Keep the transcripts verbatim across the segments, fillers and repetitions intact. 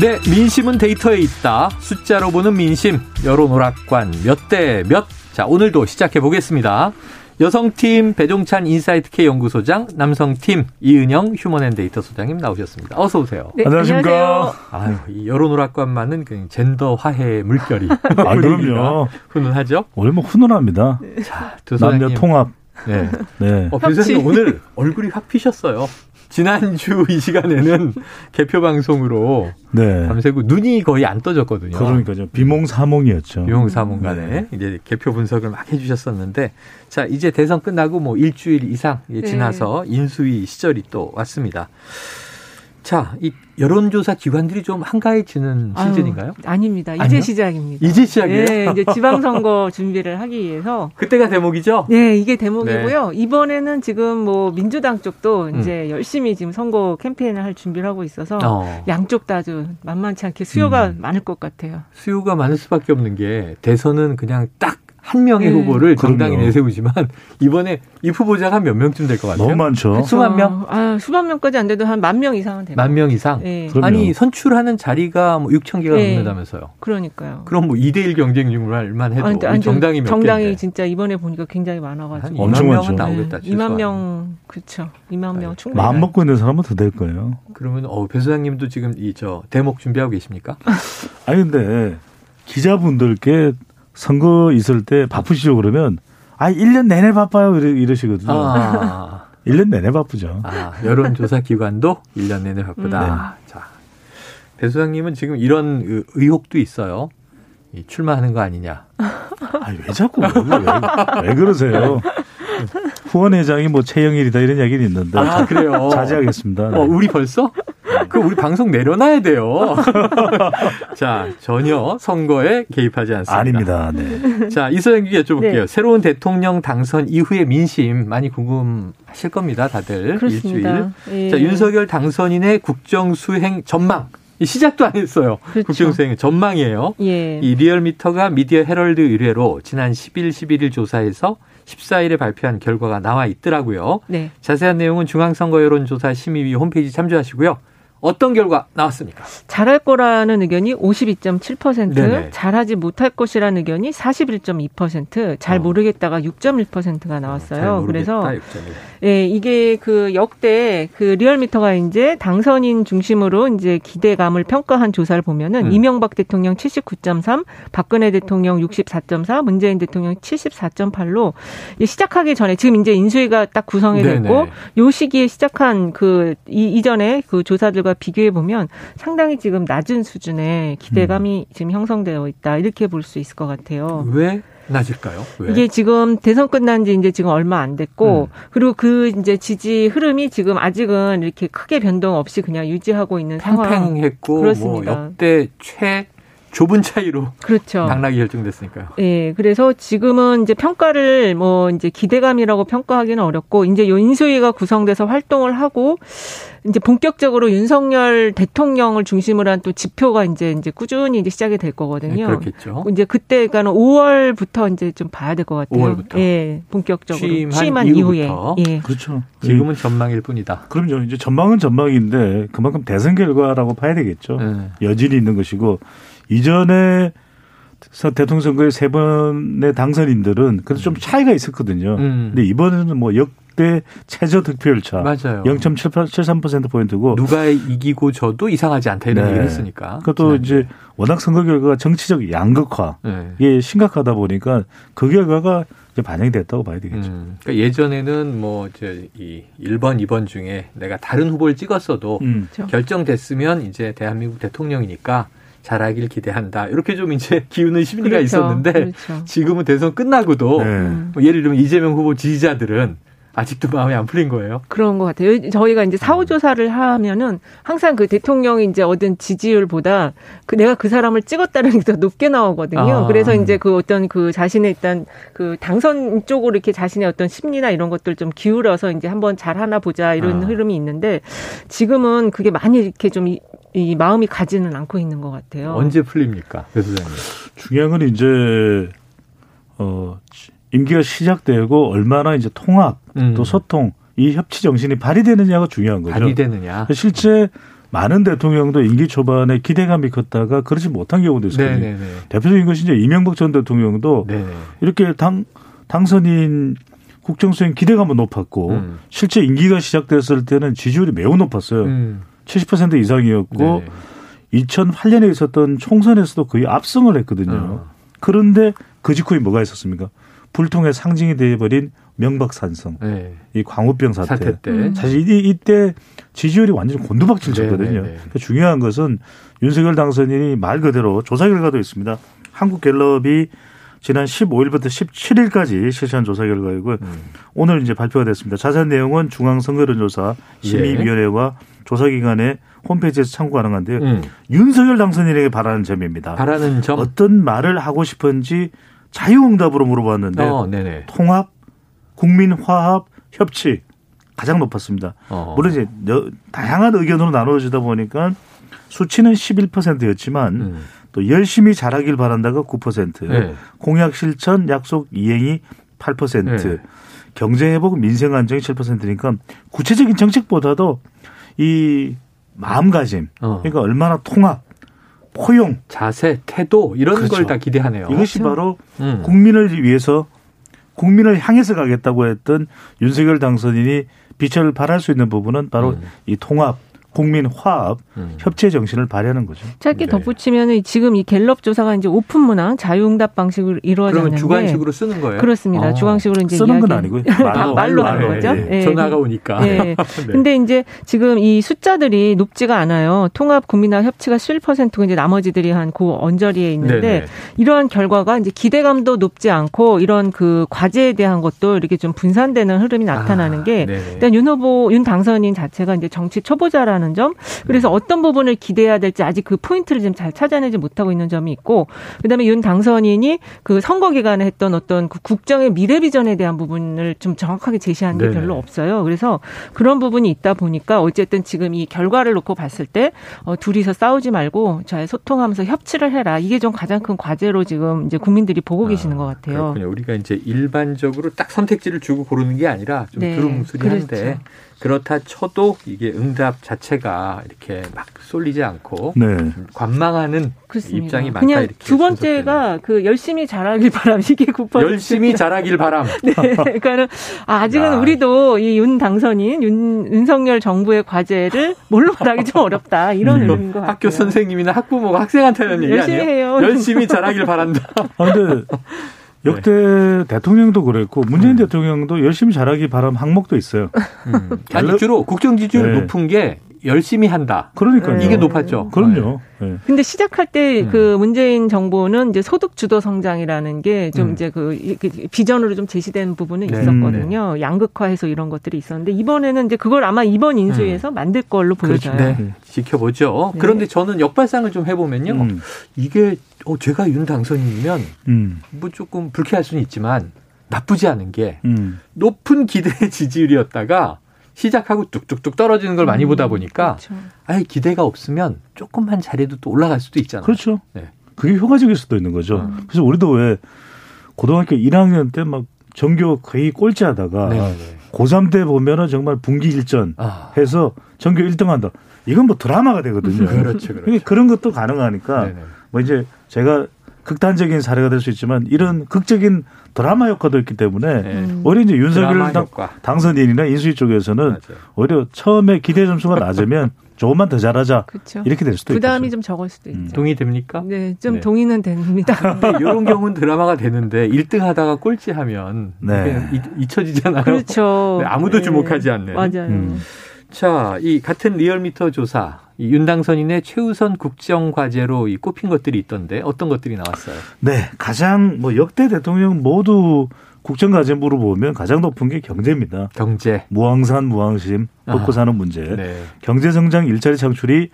네, 민심은 데이터에 있다. 숫자로 보는 민심, 여론 오락관 몇 대 몇. 자, 오늘도 시작해 보겠습니다. 여성팀 배종찬 인사이트K 연구소장, 남성팀 이은영 휴먼앤데이터 소장님 나오셨습니다. 어서 오세요. 네, 안녕하십니까. 아유, 이 여론 오락관만은 그냥 젠더 화해의 물결이. 아, 그럼요. 훈훈하죠. 원래 뭐 훈훈합니다. 자, 두 소장님. 남녀 통합. 네, 네. 어, 배종찬님 오늘 얼굴이 확 피셨어요. 지난주 이 시간에는 개표 방송으로 네. 밤새고 눈이 거의 안 떠졌거든요. 그러니까요. 비몽사몽이었죠. 비몽사몽간에 네. 이제 개표 분석을 막 해주셨었는데, 자 이제 대선 끝나고 뭐 일주일 이상 네. 지나서 인수위 시절이 또 왔습니다. 자, 이 여론조사 기관들이 좀 한가해지는 아유, 시즌인가요? 아닙니다. 이제 아니요? 시작입니다. 이제 시작이에요? 네, 이제 지방선거 준비를 하기 위해서. 그때가 대목이죠? 네, 이게 대목이고요. 네. 이번에는 지금 뭐 민주당 쪽도 이제 음. 열심히 지금 선거 캠페인을 할 준비를 하고 있어서 어. 양쪽 다 아주 만만치 않게 수요가 음. 많을 것 같아요. 수요가 많을 수밖에 없는 게 대선은 그냥 딱 한 명의 네. 후보를 정당이 그럼요. 내세우지만 이번에 이 후보자가 한 몇 명쯤 될 것 같아요. 너무 많죠. 수만 명? 아, 수만 명까지 안 돼도 한 만 명 이상은 됩니다. 만 명 이상? 네. 아니 선출하는 자리가 뭐 육천 개가 네. 넘는다면서요. 그러니까요. 그럼 뭐 이 대 일 경쟁률만 해도 아니, 아니, 정당이 몇 정당이 개인데. 진짜 이번에 보니까 굉장히 많아가지고. 한 이만 명은 나오겠다. 네. 이만 명. 그렇죠. 이만 명 충분히. 마음 먹고 있는 사람은 더 될 거예요. 그러면 어, 배 소장님도 지금 이 저 대목 준비하고 계십니까? 아니 근데 기자분들께 선거 있을 때 바쁘시죠, 그러면. 아, 일 년 내내 바빠요. 이러시거든요. 아. 일 년 내내 바쁘죠. 아, 여론조사기관도 일 년 내내 바쁘다. 네. 자, 배 소장님은 지금 이런 의혹도 있어요. 이 출마하는 거 아니냐. 아, 왜 자꾸, 왜, 왜, 왜 그러세요? 후원회장이 뭐 최영일이다 이런 이야기는 있는데. 아, 그래요? 자제하겠습니다. 네. 어, 우리 벌써? 그 우리 방송 내려놔야 돼요. 자, 전혀 선거에 개입하지 않습니다. 아닙니다. 네. 자, 이 소장님께 여쭤볼게요. 네. 새로운 대통령 당선 이후의 민심 많이 궁금하실 겁니다. 다들. 그렇습니다. 일주일. 예. 자, 윤석열 당선인의 국정수행 전망. 시작도 안 했어요. 그렇죠. 국정수행 전망이에요. 예. 이 리얼미터가 미디어 헤럴드 의뢰로 지난 십일, 십일일 조사해서 십사일에 발표한 결과가 나와 있더라고요. 네. 자세한 내용은 중앙선거여론조사 심의위 홈페이지 참조하시고요. 어떤 결과 나왔습니까? 잘할 거라는 의견이 오십이 점 칠 퍼센트, 네네. 잘하지 못할 것이라는 의견이 사십일 점 이 퍼센트, 잘 어. 모르겠다가 육 점 일 퍼센트가 나왔어요. 잘 모르겠다, 그래서 예, 이게 그 역대 그 리얼미터가 이제 당선인 중심으로 이제 기대감을 평가한 조사를 보면은 음. 이명박 대통령 칠십구 점 삼, 박근혜 대통령 육십사 점 사, 문재인 대통령 칠십사 점 팔로 시작하기 전에 지금 이제 인수위가 딱 구성이 됐고 요 시기에 시작한 그 이, 이전에 그 조사들과 비교해보면 상당히 지금 낮은 수준의 기대감이 음. 지금 형성되어 있다. 이렇게 볼 수 있을 것 같아요. 왜? 낮을까요? 왜? 이게 지금 대선 끝난 지 이제 지금 얼마 안 됐고, 음. 그리고 그 이제 지지 흐름이 지금 아직은 이렇게 크게 변동 없이 그냥 유지하고 있는 상황. 팽팽했고, 그렇습니다. 뭐 역대 최 좁은 차이로 그렇죠. 당락이 결정됐으니까요. 예, 그래서 지금은 이제 평가를 뭐 이제 기대감이라고 평가하기는 어렵고 이제 요 인수위가 구성돼서 활동을 하고 이제 본격적으로 윤석열 대통령을 중심으로 한 또 지표가 이제 이제 꾸준히 이제 시작이 될 거거든요. 네, 그렇겠죠. 이제 그때 그러니까 오월부터 이제 좀 봐야 될 것 같아요. 오월부터. 예, 본격적으로 취임한, 취임한 이후에. 예. 그렇죠. 지금은 전망일 뿐이다. 그럼요. 이제 전망은 전망인데 그만큼 대선 결과라고 봐야 되겠죠. 네. 여진이 있는 것이고. 이전에 대통령 선거의 세 번의 당선인들은 그래도 좀 차이가 있었거든요. 음. 근데 이번에는 뭐 역대 최저 득표율 차. 맞아요. 영 점 칠삼 퍼센트 포인트고. 누가 이기고 져도 이상하지 않다 이런 네. 얘기를 했으니까. 그것도 이제 워낙 선거 결과가 정치적 양극화. 네. 이게 심각하다 보니까 그 결과가 이제 반영이 됐다고 봐야 되겠죠. 음. 그러니까 예전에는 뭐 이제 이 일 번, 이 번 중에 내가 다른 후보를 찍었어도 음. 결정됐으면 이제 대한민국 대통령이니까 잘하길 기대한다. 이렇게 좀 이제 기우는 심리가 그렇죠. 있었는데 그렇죠. 지금은 대선 끝나고도 네. 뭐 예를 들면 이재명 후보 지지자들은 아직도 마음이 안 풀린 거예요? 그런 것 같아요. 저희가 이제 사후조사를 하면은 항상 그 대통령이 이제 얻은 지지율보다 그 내가 그 사람을 찍었다는 게 더 높게 나오거든요. 아. 그래서 이제 그 어떤 그 자신의 일단 그 당선 쪽으로 이렇게 자신의 어떤 심리나 이런 것들 좀 기울여서 이제 한번 잘 하나 보자 이런 아. 흐름이 있는데 지금은 그게 많이 이렇게 좀 이, 이 마음이 가지는 않고 있는 것 같아요. 언제 풀립니까? 배 소장님. 중요한 건 이제, 어, 임기가 시작되고 얼마나 이제 통합 음. 또 소통 이 협치 정신이 발휘되느냐가 중요한 거죠. 발휘되느냐. 실제 많은 대통령도 임기 초반에 기대감이 컸다가 그러지 못한 경우도 있었거든요. 네네네. 대표적인 것이 이제 이명박 전 대통령도 네네. 이렇게 당 당선인 국정수행 기대감은 높았고 음. 실제 임기가 시작됐을 때는 지지율이 매우 높았어요. 음. 칠십 퍼센트 이상이었고 네네. 이천팔 년에 있었던 총선에서도 거의 압승을 했거든요. 어. 그런데 그 직후에 뭐가 있었습니까? 불통의 상징이 되어버린 명박산성, 네. 이 광우병 사태. 사태 때. 사실 이, 이때 지지율이 완전히 곤두박질쳤거든요. 네, 네, 네. 중요한 것은 윤석열 당선인이 말 그대로 조사 결과도 있습니다. 한국갤럽이 지난 십오 일부터 십칠 일까지 실시한 조사 결과이고 음. 오늘 이제 발표가 됐습니다. 자세한 내용은 중앙선거여론조사 심의위원회와 예. 조사기관의 홈페이지에서 참고 가능한데요. 음. 윤석열 당선인에게 바라는 점입니다. 바라는 점. 어떤 말을 하고 싶은지 자유응답으로 물어봤는데 어, 통합, 국민화합, 협치 가장 높았습니다. 어. 물론 이제 다양한 의견으로 나눠지다 보니까 수치는 십일 퍼센트였지만 음. 또 열심히 잘하길 바란다가 구 퍼센트, 네. 공약 실천, 약속 이행이 팔 퍼센트, 네. 경제 회복, 민생 안정이 칠 퍼센트니까 구체적인 정책보다도 이 마음가짐, 어. 그러니까 얼마나 통합, 포용, 자세, 태도 이런 그렇죠. 걸 다 기대하네요. 이것이 바로 음. 국민을 위해서 국민을 향해서 가겠다고 했던 윤석열 당선인이 빛을 발할 수 있는 부분은 바로 음. 이 통합, 국민 화합, 음. 협치의 정신을 발휘하는 거죠. 짧게 네. 덧붙이면 지금 이 갤럽 조사가 이제 오픈 문항, 자유응답 방식으로 이루어졌는데. 그러면 주관식으로 쓰는 거예요? 그렇습니다. 어. 주관식으로 이제 쓰는 건 아니고요. 말로, 말로 하는 거죠. 예. 예. 전화가 오니까. 그런데 예. 네. 이제 지금 이 숫자들이 높지가 않아요. 통합, 국민화합, 협치가 십일 퍼센트고 이제 나머지들이 한 그 언저리에 있는데 네네. 이러한 결과가 이제 기대감도 높지 않고 이런 그 과제에 대한 것도 이렇게 좀 분산되는 흐름이 나타나는 아, 게 네네. 일단 윤 후보, 윤 당선인 자체가 이제 정치 초보자라는 점. 그래서 어떤 부분을 기대해야 될지 아직 그 포인트를 지금 잘 찾아내지 못하고 있는 점이 있고, 그다음에 윤 당선인이 그 선거 기간에 했던 어떤 그 국정의 미래 비전에 대한 부분을 좀 정확하게 제시한 게 네네. 별로 없어요. 그래서 그런 부분이 있다 보니까 어쨌든 지금 이 결과를 놓고 봤을 때 어, 둘이서 싸우지 말고 잘 소통하면서 협치를 해라. 이게 좀 가장 큰 과제로 지금 이제 국민들이 보고 아, 계시는 것 같아요. 그렇군요. 우리가 이제 일반적으로 딱 선택지를 주고 고르는 게 아니라 좀 네, 두루뭉술한데. 그렇죠. 그렇다 쳐도 이게 응답 자체가 이렇게 막 쏠리지 않고 네. 관망하는 그렇습니다. 입장이 많다 그냥 이렇게. 두 번째가 그 열심히 잘하길 바람 이게 구 퍼센트. 열심히 잘하길 바람. 네, 그러니까는 아직은 야. 우리도 이 윤 당선인 윤 윤석열 정부의 과제를 뭘로 말하기 좀 어렵다 이런 의미인 것 같아요. 학교 선생님이나 학부모가 학생한테는 얘기 열심히 아니에요? 열심히 해요. 열심히 잘하길 바란다. 그런데. 아, 역대 네. 대통령도 그랬고 문재인 네. 대통령도 열심히 잘하기 바람 항목도 있어요. 음. 아니 주로 국정 지지율 네. 높은 게 열심히 한다. 그러니까요. 이게 높았죠. 그럼요. 그런데 네. 시작할 때 그 문재인 정부는 이제 소득 주도 성장이라는 게 좀 음. 이제 그 비전으로 좀 제시된 부분은 네. 있었거든요. 네. 양극화해서 이런 것들이 있었는데 이번에는 이제 그걸 아마 이번 인수위에서 네. 만들 걸로 보여져요. 그렇죠. 네. 지켜보죠. 네. 그런데 저는 역발상을 좀 해보면요. 음. 이게 어, 제가 윤 당선인이면 음. 뭐 조금 불쾌할 수는 있지만 나쁘지 않은 게 음. 높은 기대 지지율이었다가 시작하고 뚝뚝뚝 떨어지는 걸 많이 음, 보다 보니까 그렇죠. 아예 기대가 없으면 조금만 잘해도 또 올라갈 수도 있잖아요. 그렇죠. 네. 그게 효과적일 수도 있는 거죠. 음. 그래서 우리도 왜 고등학교 일 학년 때 막 전교 거의 꼴찌하다가 네네. 고삼 때 보면은 정말 분기 일전 아. 해서 전교 일 등 한다. 이건 뭐 드라마가 되거든요. 그렇죠. 그렇죠. 그러니까 그런 것도 가능하니까 네네. 뭐 이제 제가 극단적인 사례가 될 수 있지만 이런 극적인 드라마 효과도 있기 때문에 네. 오히려 이제 윤석열 당, 당선인이나 인수위 쪽에서는 맞아요. 오히려 처음에 기대 점수가 낮으면 조금만 더 잘하자 그렇죠. 이렇게 될 수도 있죠. 부담이 있겠죠. 좀 적을 수도 음. 있죠. 동의됩니까? 네. 좀 네. 동의는 됩니다. 근데 이런 경우는 드라마가 되는데 일 등 하다가 꼴찌하면 네. 잊혀지잖아요. 그렇죠. 네, 아무도 네. 주목하지 않는. 맞아요. 음. 자, 이 같은 리얼미터 조사. 이 윤 당선인의 최우선 국정 과제로 이 꼽힌 것들이 있던데 어떤 것들이 나왔어요? 네, 가장 뭐 역대 대통령 모두 국정과제부로 보면 가장 높은 게 경제입니다. 경제. 무항산, 무항심, 먹고 사는 문제. 네. 경제성장 일자리 창출이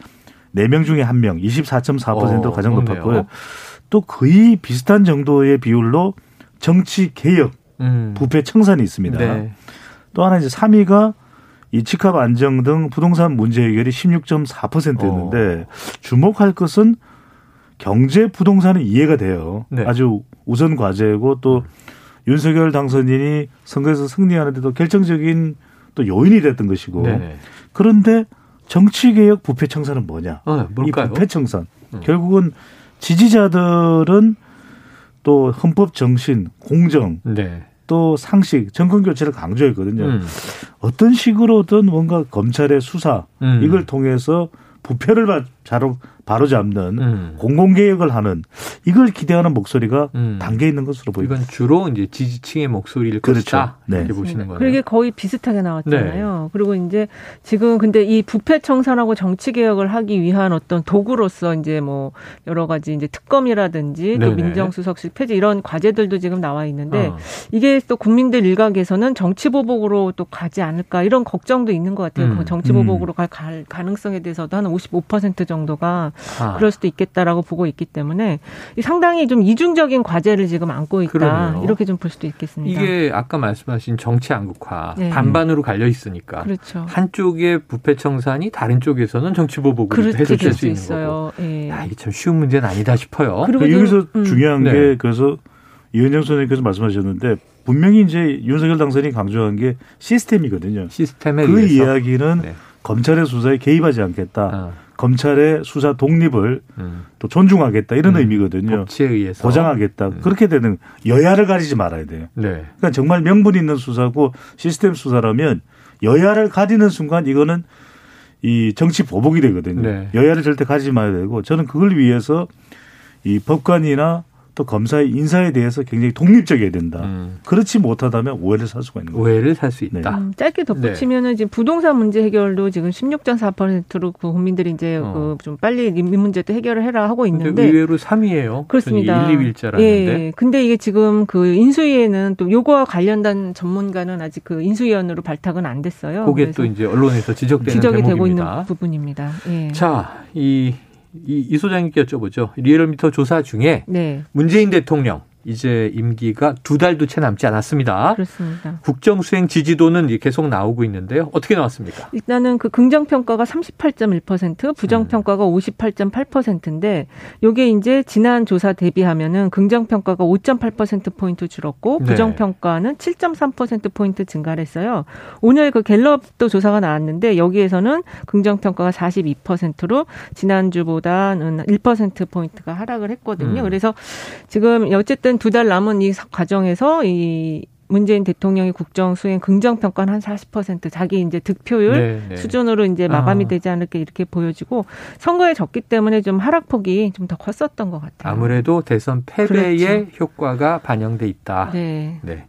네 명 중에 한 명, 이십사 점 사 퍼센트로 가장 그렇네요. 높았고요. 또 거의 비슷한 정도의 비율로 정치개혁, 음. 부패 청산이 있습니다. 네. 또 하나 이제 삼 위가 이 집값 안정 등 부동산 문제 해결이 십육 점 사 퍼센트였는데 주목할 것은 경제 부동산은 이해가 돼요. 네. 아주 우선 과제고 또 윤석열 당선인이 선거에서 승리하는 데도 결정적인 또 요인이 됐던 것이고 네네. 그런데 정치개혁 부패 청산은 뭐냐. 아, 뭘까요? 이 부패 청산. 음. 결국은 지지자들은 또 헌법 정신, 공정. 네. 또 상식, 정권교체를 강조했거든요. 음. 어떤 식으로든 뭔가 검찰의 수사 음. 이걸 통해서 부패를 바로잡는 음. 공공개혁을 하는 이걸 기대하는 목소리가 음. 담겨 있는 것으로 보입니다. 이건 주로 이제 지지층의 목소리일 그렇죠. 것이다. 네. 이렇게 보시는 거예요. 그게 거의 비슷하게 나왔잖아요. 네. 그리고 이제 지금 근데 이 부패 청산하고 정치 개혁을 하기 위한 어떤 도구로서 이제 뭐 여러 가지 이제 특검이라든지 네네. 또 민정수석실 폐지 이런 과제들도 지금 나와 있는데 어. 이게 또 국민들 일각에서는 정치 보복으로 또 가지 않을까 이런 걱정도 있는 것 같아요. 음. 정치 보복으로 음. 갈, 갈 가능성에 대해서도 한 오십오 퍼센트 정도가 아. 그럴 수도 있겠다라고 보고 있기 때문에 상당히 좀 이중적인 과제를 지금 안고 있다. 그러네요. 이렇게 좀 볼 수도 있겠습니다. 이게 아까 말씀하신 정치 안국화 네. 반반으로 갈려 있으니까 그렇죠. 한쪽의 부패 청산이 다른 쪽에서는 정치 보복으로 해소될 수 있는 있어요. 거고 네. 야, 이게 참 쉬운 문제는 아니다 싶어요. 그리고 여기서 음. 중요한 네. 게 그래서 이은영 선생님께서 말씀하셨는데 분명히 이제 윤석열 당선인이 강조한 게 시스템이거든요. 시스템에 그 의해서. 이야기는 네. 검찰의 수사에 개입하지 않겠다. 아. 검찰의 수사 독립을 음. 또 존중하겠다. 이런 음. 의미거든요. 법치에 의해서. 보장하겠다. 음. 그렇게 되는 여야를 가리지 말아야 돼요. 네. 그러니까 정말 명분 있는 수사고 시스템 수사라면 여야를 가리는 순간 이거는 이 정치 보복이 되거든요. 네. 여야를 절대 가리지 말아야 되고 저는 그걸 위해서 이 법관이나 또 검사의 인사에 대해서 굉장히 독립적이어야 된다. 음. 그렇지 못하다면 오해를 살 수가 있는 거예요. 오해를 살 수 있다. 네. 음, 짧게 덧붙이면은 네. 지금 부동산 문제 해결도 지금 십육 점 사 퍼센트로 그 국민들이 이제 어. 그 좀 빨리 이 문제도 해결을 해라 하고 있는데 의외로 삼 위예요. 그렇습니다. 일, 이 위일자라는데. 예. 근데 이게 지금 그 인수위에는 또 요거와 관련된 전문가는 아직 그 인수위원으로 발탁은 안 됐어요. 그게 또 이제 언론에서 지적되는 지적이 대목입니다. 되고 있는 부분입니다. 예. 자, 이 이, 이 소장님께 여쭤보죠. 리얼미터 조사 중에 네. 문재인 대통령 이제 임기가 두 달도 채 남지 않았습니다. 그렇습니다. 국정수행 지지도는 계속 나오고 있는데요. 어떻게 나왔습니까? 일단은 그 긍정평가가 삼십팔 점 일 퍼센트, 부정평가가 음. 오십팔 점 팔 퍼센트인데 이게 이제 지난 조사 대비하면은 긍정평가가 오 점 팔 퍼센트포인트 줄었고 부정평가는 네. 칠 점 삼 퍼센트포인트 증가를 했어요. 오늘 그 갤럽도 조사가 나왔는데 여기에서는 긍정평가가 사십이 퍼센트로 지난주보다는 일 퍼센트포인트가 하락을 했거든요. 음. 그래서 지금 어쨌든 두 달 남은 이 과정에서 이 문재인 대통령의 국정 수행 긍정 평가는 한 사십 퍼센트 자기 이제 득표율 네네. 수준으로 이제 마감이 아. 되지 않을까 이렇게 보여지고 선거에 졌기 때문에 좀 하락폭이 좀 더 컸었던 것 같아요. 아무래도 대선 패배의 그렇죠. 효과가 반영돼 있다. 네. 네.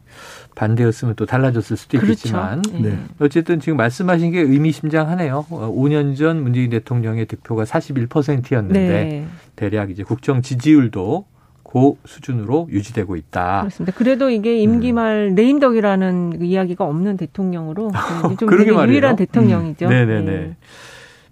반대였으면 또 달라졌을 수도 그렇죠. 있겠지만 네. 어쨌든 지금 말씀하신 게 의미심장하네요. 오 년 전 문재인 대통령의 득표가 사십일 퍼센트였는데 네. 대략 이제 국정 지지율도 고 수준으로 유지되고 있다. 그렇습니다. 그래도 이게 임기 말 음. 레임덕이라는 이야기가 없는 대통령으로 좀 되게 유일한 대통령이죠. 음. 네네네. 네.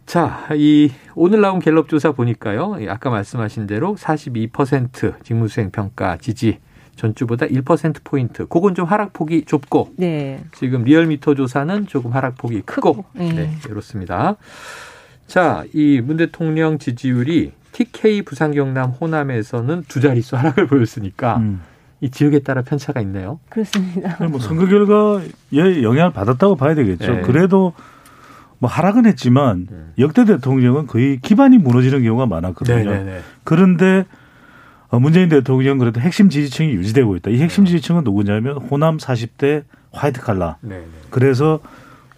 자, 이 오늘 나온 갤럽 조사 보니까요. 아까 말씀하신 대로 사십이 퍼센트 직무수행 평가 지지 전주보다 일 퍼센트포인트. 그건 좀 하락폭이 좁고 네. 지금 리얼미터 조사는 조금 하락폭이 크고, 크고. 네. 네, 이렇습니다. 자, 이 문 대통령 지지율이 티케이 부산 경남 호남에서는 두 자릿수 하락을 보였으니까 음. 이 지역에 따라 편차가 있네요. 그렇습니다. 뭐 선거 결과에 영향을 받았다고 봐야 되겠죠. 네. 그래도 뭐 하락은 했지만 역대 대통령은 거의 기반이 무너지는 경우가 많았거든요. 네네네. 그런데 문재인 대통령은 그래도 핵심 지지층이 유지되고 있다. 이 핵심 지지층은 누구냐면 호남 사십 대 화이트 칼라. 네네. 그래서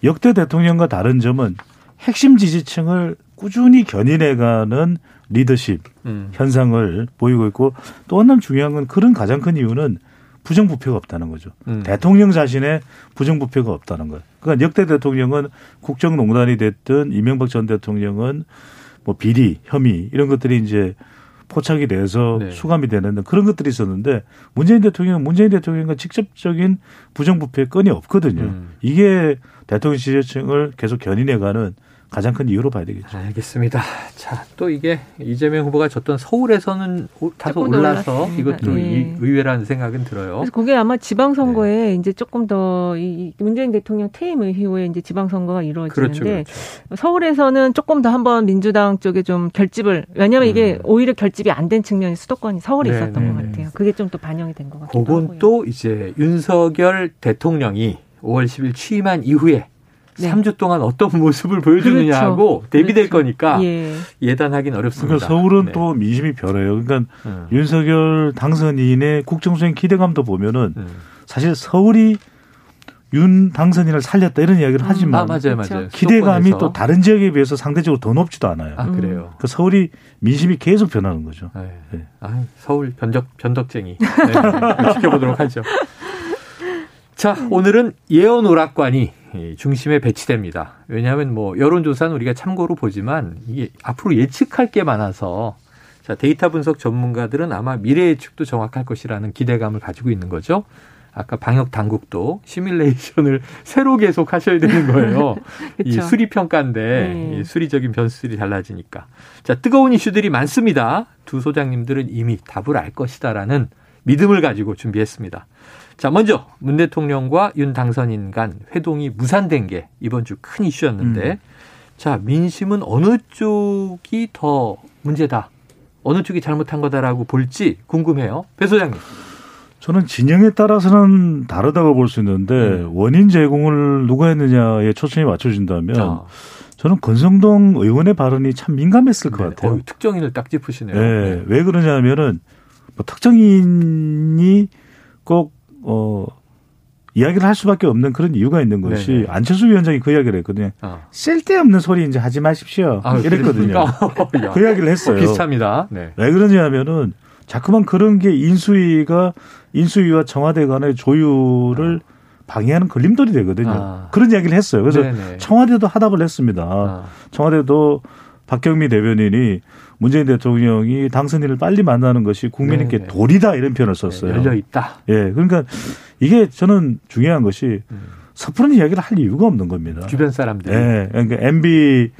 역대 대통령과 다른 점은 핵심 지지층을 꾸준히 견인해가는 리더십 음. 현상을 보이고 있고 또 하나 중요한 건 그런 가장 큰 이유는 부정부패가 없다는 거죠. 음. 대통령 자신의 부정부패가 없다는 거예요. 그러니까 역대 대통령은 국정농단이 됐든 이명박 전 대통령은 뭐 비리, 혐의 이런 것들이 이제 포착이 돼서 네. 수감이 되는 그런 것들이 있었는데 문재인 대통령은 문재인 대통령과 직접적인 부정부패 건이 없거든요. 음. 이게 대통령 지지층을 계속 견인해가는 가장 큰 이유로 봐야 되겠죠. 알겠습니다. 자, 또 이게 이재명 후보가 졌던 서울에서는 다소 올라서 올랐습니다. 이것도 네. 의외라는 생각은 들어요. 그래서 그게 아마 지방선거에 네. 이제 조금 더 이 문재인 대통령 퇴임 이후에 이제 지방선거가 이루어지는데 그렇죠, 그렇죠. 서울에서는 조금 더 한번 민주당 쪽에 좀 결집을 왜냐하면 음. 이게 오히려 결집이 안 된 측면이 수도권이 서울에 네, 있었던 네, 것 같아요. 네. 그게 좀 또 반영이 된 것 같기도 하고요. 그건 또 이제 윤석열 대통령이 오월 십일 취임한 이후에 네. 삼 주 동안 어떤 모습을 보여주느냐하고 그렇죠. 대비될 그렇죠. 거니까 예. 예단하긴 어렵습니다. 그러니까 서울은 네. 또 민심이 변해요. 그러니까 음. 윤석열 당선인의 국정수행 기대감도 보면은 음. 사실 서울이 윤 당선인을 살렸다 이런 이야기를 하지만 음. 아, 맞아요, 맞아요. 기대감이 수도권에서. 또 다른 지역에 비해서 상대적으로 더 높지도 않아요. 아, 그래요. 음. 그러니까 서울이 민심이 계속 변하는 거죠. 네. 아, 서울 변덕, 변덕쟁이 네. 지켜보도록 하죠. 자, 오늘은 예언 오락관이 중심에 배치됩니다. 왜냐하면 뭐 여론조사는 우리가 참고로 보지만 이게 앞으로 예측할 게 많아서 자, 데이터 분석 전문가들은 아마 미래 예측도 정확할 것이라는 기대감을 가지고 있는 거죠. 아까 방역 당국도 시뮬레이션을 새로 계속 하셔야 되는 거예요. 이 수리 평가인데 이 수리적인 변수들이 달라지니까. 자, 뜨거운 이슈들이 많습니다. 두 소장님들은 이미 답을 알 것이다라는 믿음을 가지고 준비했습니다. 자, 먼저 문 대통령과 윤 당선인 간 회동이 무산된 게 이번 주 큰 이슈였는데 음. 자, 민심은 어느 쪽이 더 문제다, 어느 쪽이 잘못한 거다라고 볼지 궁금해요. 배 소장님. 저는 진영에 따라서는 다르다고 볼 수 있는데 음. 원인 제공을 누가 했느냐에 초점이 맞춰진다면 아. 저는 권성동 의원의 발언이 참 민감했을 네. 것 같아요. 어, 특정인을 딱 짚으시네요. 네. 네. 왜 그러냐면은 뭐 특정인이 꼭 어, 이야기를 할 수밖에 없는 그런 이유가 있는 것이 네네. 안철수 위원장이 그 이야기를 했거든요. 어. 쓸데없는 소리 이제 하지 마십시오. 아, 이랬거든요. 그 이야기를 했어요. 비슷합니다. 네. 왜 그러냐면은 자꾸만 그런 게 인수위가 인수위와 청와대 간의 조율을 아. 방해하는 걸림돌이 되거든요. 아. 그런 이야기를 했어요. 그래서 네네. 청와대도 하답을 했습니다. 아. 청와대도 박경미 대변인이 문재인 대통령이 당선인을 빨리 만나는 것이 국민에게 네네. 도리다 이런 표현을 썼어요. 네, 열려있다. 예, 그러니까 이게 저는 중요한 것이 음. 섣부른 이야기를 할 이유가 없는 겁니다. 주변 사람들. 예, 그러니까 엠비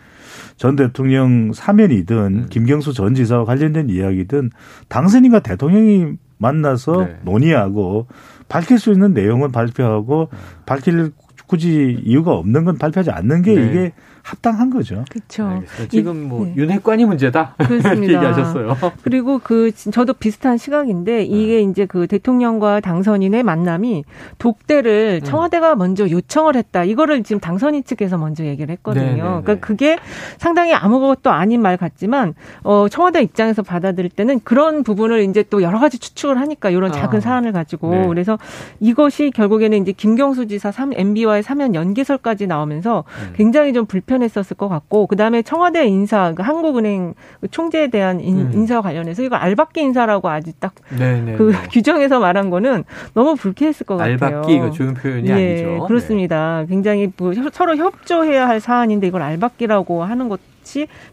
전 대통령 사면이든 음. 김경수 전 지사와 관련된 이야기든 당선인과 대통령이 만나서 네. 논의하고 밝힐 수 있는 내용은 발표하고 음. 밝힐 굳이 이유가 없는 건 발표하지 않는 게 네. 이게 합당한 거죠. 그렇죠. 지금 뭐 네. 윤핵관이 문제다. 그렇습니다. 얘기하셨어요. 그리고 그 저도 비슷한 시각인데 이게 네. 이제 그 대통령과 당선인의 만남이 독대를 청와대가 음. 먼저 요청을 했다. 이거를 지금 당선인 측에서 먼저 얘기를 했거든요. 네, 네, 네. 그러니까 그게 상당히 아무것도 아닌 말 같지만 어, 청와대 입장에서 받아들일 때는 그런 부분을 이제 또 여러 가지 추측을 하니까 이런 작은 아. 사안을 가지고 네. 그래서 이것이 결국에는 이제 김경수 지사 엠비와의 사면 연계설까지 나오면서 굉장히 좀 불편했었을 것 같고 그다음에 청와대 인사 한국은행 총재에 대한 인, 인사 관련해서 이거 알박기 인사라고 아주 딱 그 규정에서 말한 거는 너무 불쾌했을 것 알박기, 같아요. 알박기 이거 좋은 표현이 예, 아니죠. 그렇습니다. 네. 굉장히 뭐, 서로 협조해야 할 사안인데 이걸 알박기라고 하는 것도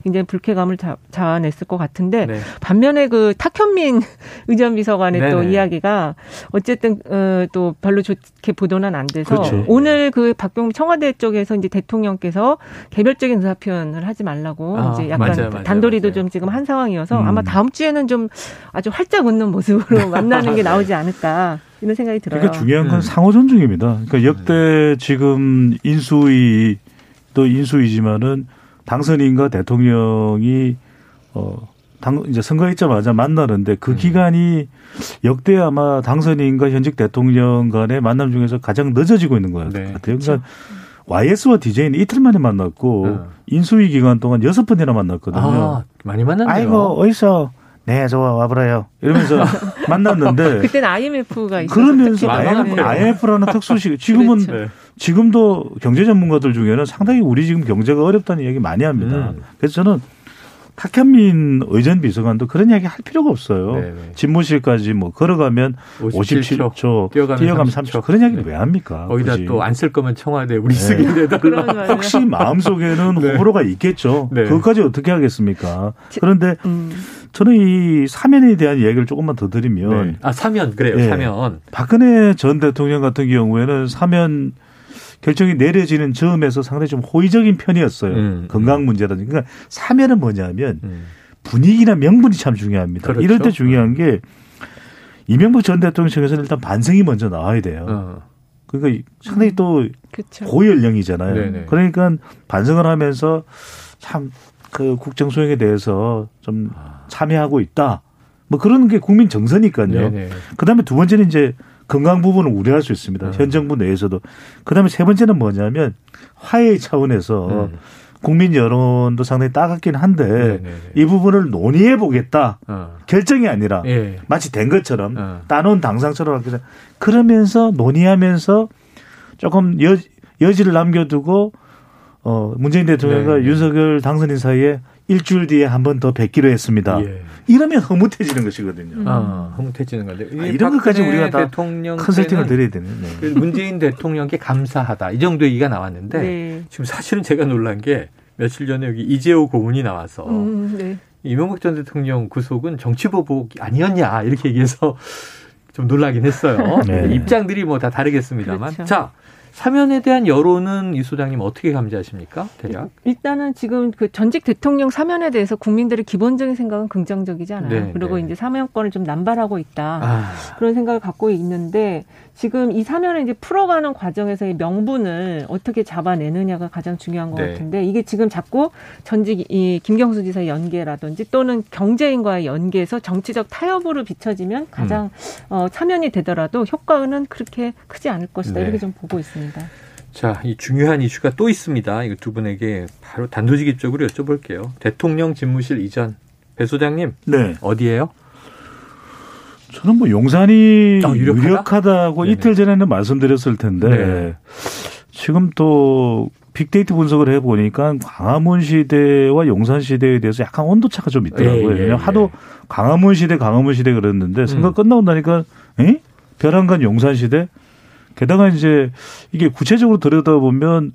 굉장히 불쾌감을 자, 자아냈을 것 같은데 네. 반면에 그 탁현민 의전비서관의 네네. 또 이야기가 어쨌든 어, 또 별로 좋게 보도는 안 돼서 그렇죠. 오늘 그 박병림 청와대 쪽에서 이제 대통령께서 개별적인 의사 표현을 하지 말라고 아, 이제 약간 맞아요, 맞아요, 단도리도 맞아요. 좀 지금 한 상황이어서 음. 아마 다음 주에는 좀 아주 활짝 웃는 모습으로 만나는 게 나오지 않을까. 이런 생각이 들어요. 그러니까 중요한 건 음. 상호 존중입니다. 그러니까 역대 지금 인수위 또 인수위지만은. 당선인과 대통령이 어, 당, 이제 선거에 있자마자 만나는데 그 음. 기간이 역대 아마 당선인과 현직 대통령 간의 만남 중에서 가장 늦어지고 있는 것 같아요. 네. 그러니까 와이에스와 디제이는 이틀 만에 만났고 음. 인수위 기간 동안 여섯 번이나 만났거든요. 아, 많이 만났네요. 아이고 어디서 네, 좋아 와보래요. 이러면서 만났는데 그때는 아이엠에프가 있었어요. 그러면서 아이엠에프, 아이엠에프라는 특수시 지금은 그렇죠. 지금도 경제 전문가들 중에는 상당히 우리 지금 경제가 어렵다는 얘기 많이 합니다. 음. 그래서 저는 탁현민 의전비서관도 그런 이야기 할 필요가 없어요. 네네. 집무실까지 뭐 걸어가면 오십칠 초, 오십칠 초 뛰어가면 삼 초. 그런 이야기 네. 왜 합니까? 거기다 또 안 쓸 거면 청와대 우리 네. 쓰게 되더라. 혹시 마음속에는 네. 호불호가 있겠죠. 네. 그것까지 어떻게 하겠습니까? 그런데 음. 저는 이 사면에 대한 이야기를 조금만 더 드리면. 네. 아, 사면. 그래요. 네. 사면. 박근혜 전 대통령 같은 경우에는 사면 결정이 내려지는 즈음에서 상당히 좀 호의적인 편이었어요. 음, 건강 문제라든지. 그러니까 사면은 뭐냐면 음. 분위기나 명분이 참 중요합니다. 그렇죠. 이럴 때 중요한 음. 게 이명박 전 대통령 측에서는 일단 반성이 먼저 나와야 돼요. 어. 그러니까 상당히 또 음. 그렇죠. 고연령이잖아요. 네네. 그러니까 반성을 하면서 참 그 국정 수행에 대해서 좀 참여하고 있다. 뭐 그런 게 국민 정서니까요. 네네. 그다음에 두 번째는 이제 건강 부분을 우려할 수 있습니다. 음. 현 정부 내에서도. 그다음에 세 번째는 뭐냐면 화해의 차원에서 음. 국민 여론도 상당히 따갑긴 한데 네네네. 이 부분을 논의해 보겠다. 어. 결정이 아니라 예. 마치 된 것처럼 어. 따놓은 당상처럼 그러면서 논의하면서 조금 여, 여지를 남겨두고 어, 문재인 대통령과 네네. 윤석열 당선인 사이에 일주일 뒤에 한 번 더 뵙기로 했습니다. 예. 이러면 허무해지는 것이거든요. 음. 아, 허무해지는 거죠. 아, 이런 것까지 우리가 다 컨설팅을 드려야 되는. 네. 문재인 대통령께 감사하다. 이 정도 얘기가 나왔는데 네. 지금 사실은 제가 놀란 게 며칠 전에 여기 이재호 고문이 나와서 음, 네. 이명박 전 대통령 구속은 정치보복이 아니었냐 이렇게 얘기해서 좀 놀라긴 했어요. 네. 입장들이 뭐 다 다르겠습니다만. 그렇죠. 자. 사면에 대한 여론은 이 소장님 어떻게 감지하십니까? 대략? 일단은 지금 그 전직 대통령 사면에 대해서 국민들의 기본적인 생각은 긍정적이지 않아요. 네, 그리고 네. 이제 사면권을 좀 남발하고 있다. 아. 그런 생각을 갖고 있는데 지금 이 사면을 이제 풀어가는 과정에서의 명분을 어떻게 잡아내느냐가 가장 중요한 것 네. 같은데 이게 지금 자꾸 전직 이 김경수 지사의 연계라든지 또는 경제인과의 연계에서 정치적 타협으로 비춰지면 가장 음. 어, 사면이 되더라도 효과는 그렇게 크지 않을 것이다. 네. 이렇게 좀 보고 있습니다. 자, 이 중요한 이슈가 또 있습니다. 이거 두 분에게 바로 단도직입적으로 여쭤볼게요. 대통령 집무실 이전. 배 소장님, 네. 어디예요? 저는 뭐 용산이 어, 유력하다? 유력하다고 네네. 이틀 전에는 말씀드렸을 텐데 네. 지금 또 빅데이터 분석을 해보니까 광화문 시대와 용산 시대에 대해서 약간 온도차가 좀 있더라고요. 예, 예, 예. 하도 광화문 시대, 광화문 시대 그랬는데 생각 음. 끝나고 나니까 에? 벼랑간 용산 시대? 게다가 이제 이게 구체적으로 들여다보면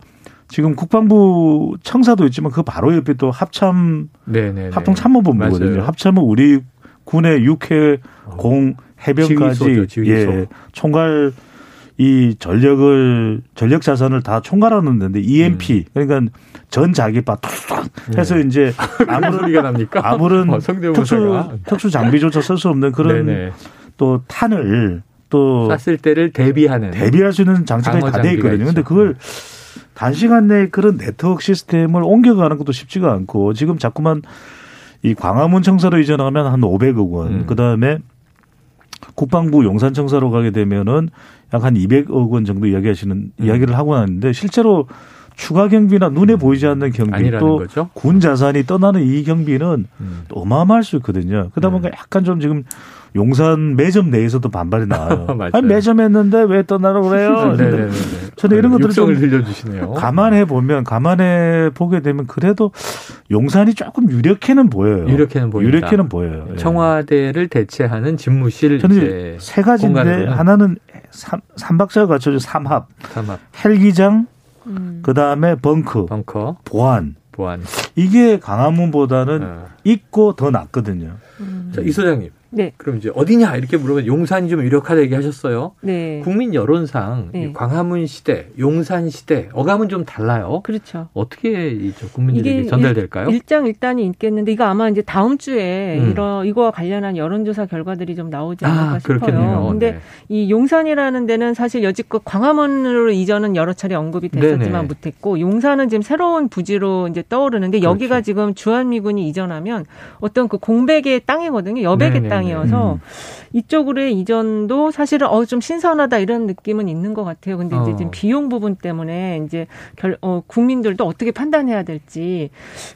지금 국방부 청사도 있지만 그 바로 옆에 또 합참 네네네. 합동참모본부거든요. 합참은 우리 군의 육해 공 해병까지 지휘소죠, 지휘소. 예, 총괄 이 전력을 전력 자산을 다 총괄하는 데인데 이엠피 음. 그러니까 전 자기파 툭툭 해서 네. 이제 아무런 소리가 납니까? 아무런 어, 특수 특수 장비조차 쓸 수 없는 그런 네네. 또 탄을 또 쐈을 때를 대비하는 대비할 수 있는 장치가 다 돼 있거든요. 그런데 그걸 단시간 내에 그런 네트워크 시스템을 옮겨가는 것도 쉽지가 않고 지금 자꾸만 이 광화문 청사로 이전하면 한 오백억 원, 음. 그 다음에 국방부 용산 청사로 가게 되면은 약 한 이백억 원 정도 이야기하시는 음. 이야기를 하고 나는데 실제로 추가 경비나 눈에 음. 보이지 않는 경비 또 군 자산이 떠나는 이 경비는 음. 또 어마어마할 수 있거든요. 그러다 보니까 네. 약간 좀 지금 용산 매점 내에서도 반발이 나와요. 아니, 매점했는데 왜 떠나라고 그래요? 네네네. 저는 이런 것들을 좀 들려주시네요. 감안해 보면, 감안해 보게 되면 그래도 용산이 조금 유력해는 보여요. 유력해는 보여요. 유력해는 보여요. 청와대를 대체하는 집무실. 저는 이제 세 가지인데 공간으로는. 하나는 삼박자가 갖춰진 삼합. 삼합. 헬기장, 음. 그 다음에 벙커. 벙커. 보안. 보안. 이게 광화문보다는 어. 있고 더 낫거든요. 음. 자, 이 소장님. 네. 그럼 이제 어디냐 이렇게 물어보면 용산이 좀 유력하다 얘기하셨어요. 네. 국민 여론상 네. 광화문 시대, 용산 시대 어감은 좀 달라요. 그렇죠. 어떻게 이제 국민들에게 전달될까요? 일장일단이 있겠는데 이거 아마 이제 다음 주에 음. 이런 이거와 관련한 여론조사 결과들이 좀 나오지 않을까 아, 싶어요. 그렇겠네요. 근데 네. 이 용산이라는 데는 사실 여지껏 광화문으로 이전은 여러 차례 언급이 됐었지만 네네. 못했고 용산은 지금 새로운 부지로 이제 떠오르는데 그렇죠. 여기가 지금 주한미군이 이전하면 어떤 그 공백의 땅이거든요. 여백의 네네. 땅. 이어서 음. 이쪽으로의 이전도 사실은 어, 좀 신선하다 이런 느낌은 있는 것 같아요. 근데 이제 어. 지금 비용 부분 때문에 이제 결, 어, 국민들도 어떻게 판단해야 될지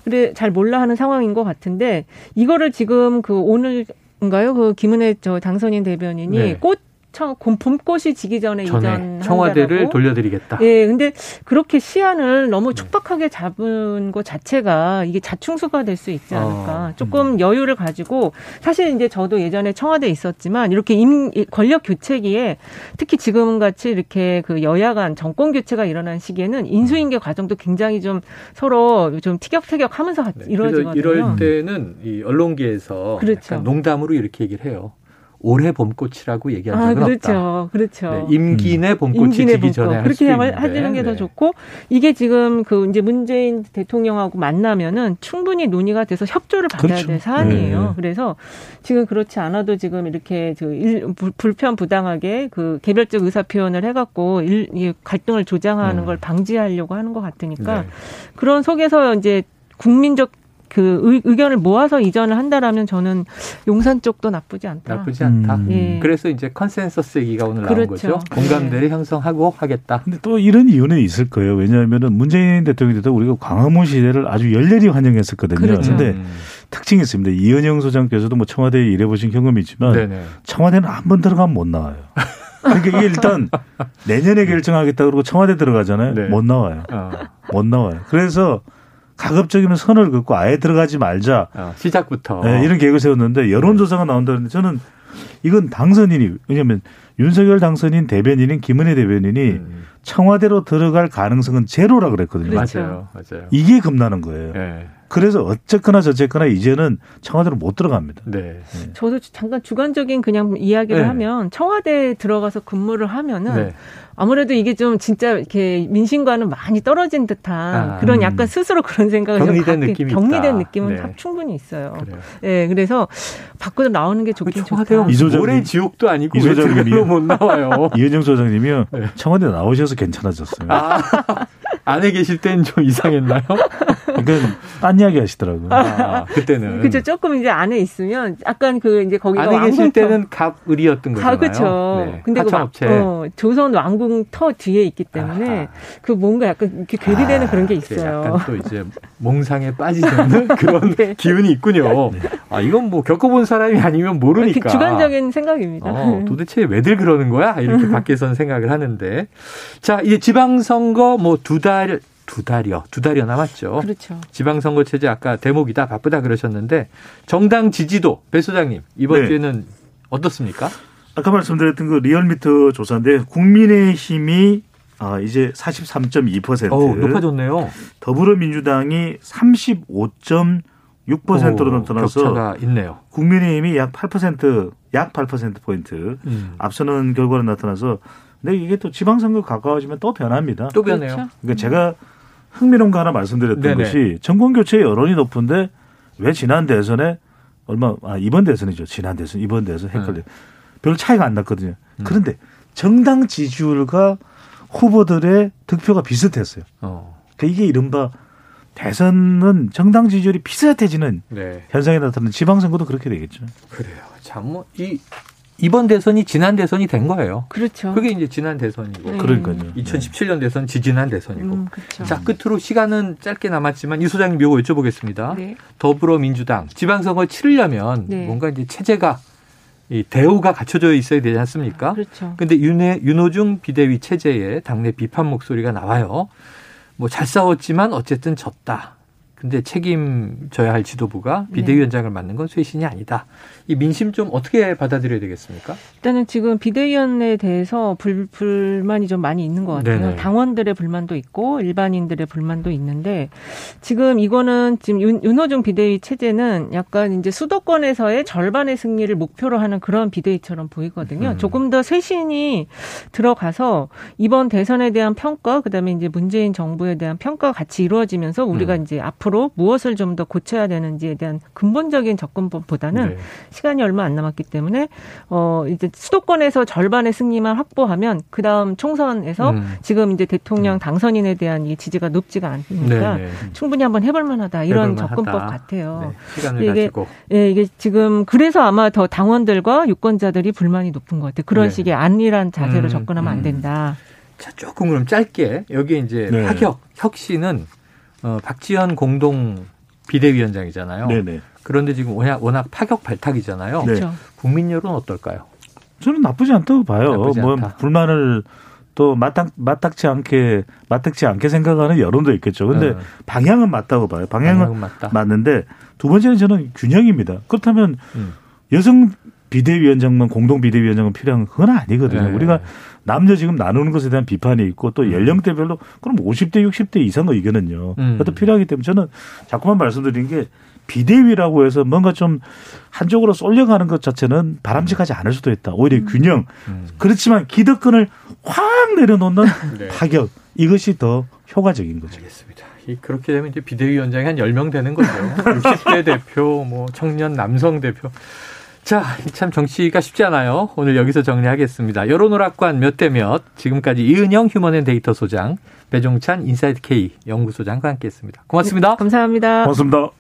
그래 잘 몰라 하는 상황인 것 같은데 이거를 지금 그 오늘인가요? 그 김은혜 저 당선인 대변인이 네. 꽃 청, 봄꽃이 지기 전에 이전 청와대를 돌려드리겠다. 예, 근데 그렇게 시한을 너무 촉박하게 잡은 것 자체가 이게 자충수가 될 수 있지 않을까. 어, 조금 음. 여유를 가지고, 사실 이제 저도 예전에 청와대에 있었지만 이렇게 임, 권력 교체기에 특히 지금 같이 이렇게 그 여야 간 정권 교체가 일어난 시기에는 인수인계 과정도 굉장히 좀 서로 좀 티격태격 하면서 네, 이루어지거든요. 이럴 때는 이 언론계에서 그렇죠. 약간 농담으로 이렇게 얘기를 해요. 올해 봄꽃이라고 얘기한 적은 아, 그렇죠. 없다. 그렇죠, 그렇죠. 네, 임기 내 봄꽃이 임기 내 지기 봄꽃. 전에 할 수 있는데. 그렇게 하시는 게 더 네. 좋고 이게 지금 그 이제 문재인 대통령하고 만나면은 충분히 논의가 돼서 협조를 받아야 그렇죠. 될 사안이에요. 네. 그래서 지금 그렇지 않아도 지금 이렇게 저 일, 불편 부당하게 그 개별적 의사 표현을 해갖고 일, 이 갈등을 조장하는 네. 걸 방지하려고 하는 것 같으니까 네. 그런 속에서 이제 국민적 그 의견을 모아서 이전을 한다라면 저는 용산 쪽도 나쁘지 않다. 나쁘지 않다. 음. 예. 그래서 이제 컨센서스 얘기가 오늘 그렇죠. 나온 거죠. 공감대를 네. 형성하고 하겠다. 근데 또 이런 이유는 있을 거예요. 왜냐하면은 문재인 대통령 때도 우리가 광화문 시대를 아주 열렬히 환영했었거든요. 그런데 그렇죠. 음. 특징이 있습니다. 이은영 소장께서도 뭐 청와대에 일해보신 경험이 있지만 네네. 청와대는 한 번 들어가면 못 나와요. 그러니까 이게 일단 내년에 결정하겠다 그러고 청와대 들어가잖아요. 네. 못 나와요. 어. 못 나와요. 그래서 가급적이면 선을 긋고 아예 들어가지 말자. 어, 시작부터. 네, 이런 계획을 세웠는데 여론조사가 나온다는데 저는 이건 당선인이 왜냐하면 윤석열 당선인 대변인인 김은혜 대변인이 음. 청와대로 들어갈 가능성은 제로라 그랬거든요. 맞아요. 맞아요. 이게 겁나는 거예요. 네. 그래서 어쨌거나 저쨌거나 이제는 청와대로 못 들어갑니다. 네. 네. 저도 잠깐 주관적인 그냥 이야기를 네. 하면 청와대에 들어가서 근무를 하면은 네. 아무래도 이게 좀 진짜 이렇게 민심과는 많이 떨어진 듯한 아, 그런 약간 음. 스스로 그런 생각을 격리된 느낌이 격리된 느낌은 네. 충분히 있어요. 예, 네, 그래서 밖으로 나오는 게 좋긴 좋다. 올해 지옥도 아니고 왜 저기로 못 나와요. 이은영 소장님이요. 네. 청와대 나오셔서 괜찮아졌어요. 아, 안에 계실 때는 좀 이상했나요? 그러니까 딴 이야기 하시더라고요. 아, 그때는. 그렇죠. 조금 이제 안에 있으면 약간 그 이제 거기가 안에 왕궁 계실 때는 갑을이었던 거잖아요. 그렇죠. 네. 근데 하청업체. 그 어, 조선 왕궁 터 뒤에 있기 때문에 아하. 그 뭔가 약간 이렇게 괴리되는 아, 그런 게 있어요. 약간 또 이제 몽상에 빠지는 그런 네. 기운이 있군요. 네. 아 이건 뭐 겪어본 사람이 아니면 모르니까. 주관적인 생각입니다. 어, 도대체 왜들 그러는 거야? 이렇게 밖에서는 생각을 하는데. 자 이제 지방선거 뭐 두 달, 두 달이요. 두 달여 남았죠. 그렇죠. 지방선거 체제 아까 대목이다 바쁘다 그러셨는데 정당 지지도 배 소장님 이번 네. 주에는 어떻습니까? 아까 말씀드렸던 그 리얼미터 조사인데 국민의힘이 아 이제 사십삼 점 이 퍼센트 오, 높아졌네요. 더불어민주당이 삼십오 점 육 퍼센트로 나타나서 격차가 있네요. 국민의힘이 약 팔 퍼센트 약 팔 퍼센트 포인트 음. 앞서는 결과로 나타나서 근데 이게 또 지방선거 가까워지면 또 변합니다. 또 변해요. 그렇죠? 그러니까 제가 흥미로운 거 하나 말씀드렸던 네네. 것이 정권 교체 여론이 높은데 왜 지난 대선에 얼마 아 이번 대선이죠. 지난 대선 이번 대선 헷갈려. 음. 별 차이가 안 났거든요. 그런데 정당 지지율과 후보들의 득표가 비슷했어요. 어. 그러니까 이게 이른바 대선은 정당 지지율이 비슷해지는 네. 현상이 나타나는 지방선거도 그렇게 되겠죠. 그래요. 참 뭐 이 이번 대선이 지난 대선이 된 거예요. 그렇죠. 그게 이제 지난 대선이고. 네. 그러니까요. 이천십칠 년 대선, 지지난 대선이고. 음, 그렇죠. 자, 끝으로 시간은 짧게 남았지만 이 소장님 요거 여쭤보겠습니다. 네. 더불어민주당 지방선거 치르려면 네. 뭔가 이제 체제가 이 대우가 갖춰져 있어야 되지 않습니까? 그렇죠. 그런데 윤호중 비대위 체제에 당내 비판 목소리가 나와요. 뭐 잘 싸웠지만 어쨌든 졌다. 근데 책임져야 할 지도부가 비대위원장을 맡는 건 쇄신이 아니다. 이 민심 좀 어떻게 받아들여야 되겠습니까? 일단은 지금 비대위원에 대해서 불, 불만이 좀 많이 있는 것 같아요. 네네. 당원들의 불만도 있고 일반인들의 불만도 있는데 지금 이거는 지금 윤, 윤호중 비대위 체제는 약간 이제 수도권에서의 절반의 승리를 목표로 하는 그런 비대위처럼 보이거든요. 음. 조금 더 쇄신이 들어가서 이번 대선에 대한 평가, 그다음에 이제 문재인 정부에 대한 평가가 같이 이루어지면서 우리가 음. 이제 앞으로 무엇을 좀 더 고쳐야 되는지에 대한 근본적인 접근법보다는 네. 시간이 얼마 안 남았기 때문에 어 이제 수도권에서 절반의 승리만 확보하면 그 다음 총선에서 음. 지금 이제 대통령 당선인에 대한 이 지지가 높지가 않으니까 네. 충분히 한번 해볼만하다 이런 해볼 접근법 하다. 같아요. 네. 시간을 이게, 가지고 예, 이게 지금 그래서 아마 더 당원들과 유권자들이 불만이 높은 것 같아요. 그런 네. 식의 안일한 자세로 음. 접근하면 안 된다. 자, 조금 그럼 짧게 여기 이제 네. 파격 혁신은. 어, 박지원 공동 비대위원장이잖아요. 네네. 그런데 지금 워낙 파격 발탁이잖아요. 네. 국민 여론 어떨까요? 저는 나쁘지 않다고 봐요. 나쁘지 뭐 않다. 불만을 또 마땅 마땅치 않게 마땅치 않게 생각하는 여론도 있겠죠. 근데 음. 방향은 맞다고 봐요. 방향은, 방향은 맞다. 맞는데 두 번째는 저는 균형입니다. 그렇다면 음. 여성 비대위원장만 공동 비대위원장은 필요한 건 아니거든요. 예. 우리가 남녀 지금 나누는 것에 대한 비판이 있고 또 연령대별로 그럼 오십 대, 육십 대 이상의 의견은요. 음. 그것도 필요하기 때문에 저는 자꾸만 말씀드린 게 비대위라고 해서 뭔가 좀 한쪽으로 쏠려가는 것 자체는 바람직하지 않을 수도 있다. 오히려 균형. 음. 그렇지만 기득권을 확 내려놓는 네. 파격. 이것이 더 효과적인 거죠. 알겠습니다. 그렇게 되면 이제 비대위원장이 한 열 명 되는 거죠. 육십 대 대표, 뭐 청년 남성 대표. 자, 참 정치가 쉽지 않아요. 오늘 여기서 정리하겠습니다. 여론오락관 몇 대 몇. 지금까지 이은영 휴먼앤데이터 소장, 배종찬 인사이트K 연구소장과 함께했습니다. 고맙습니다. 네, 감사합니다. 고맙습니다.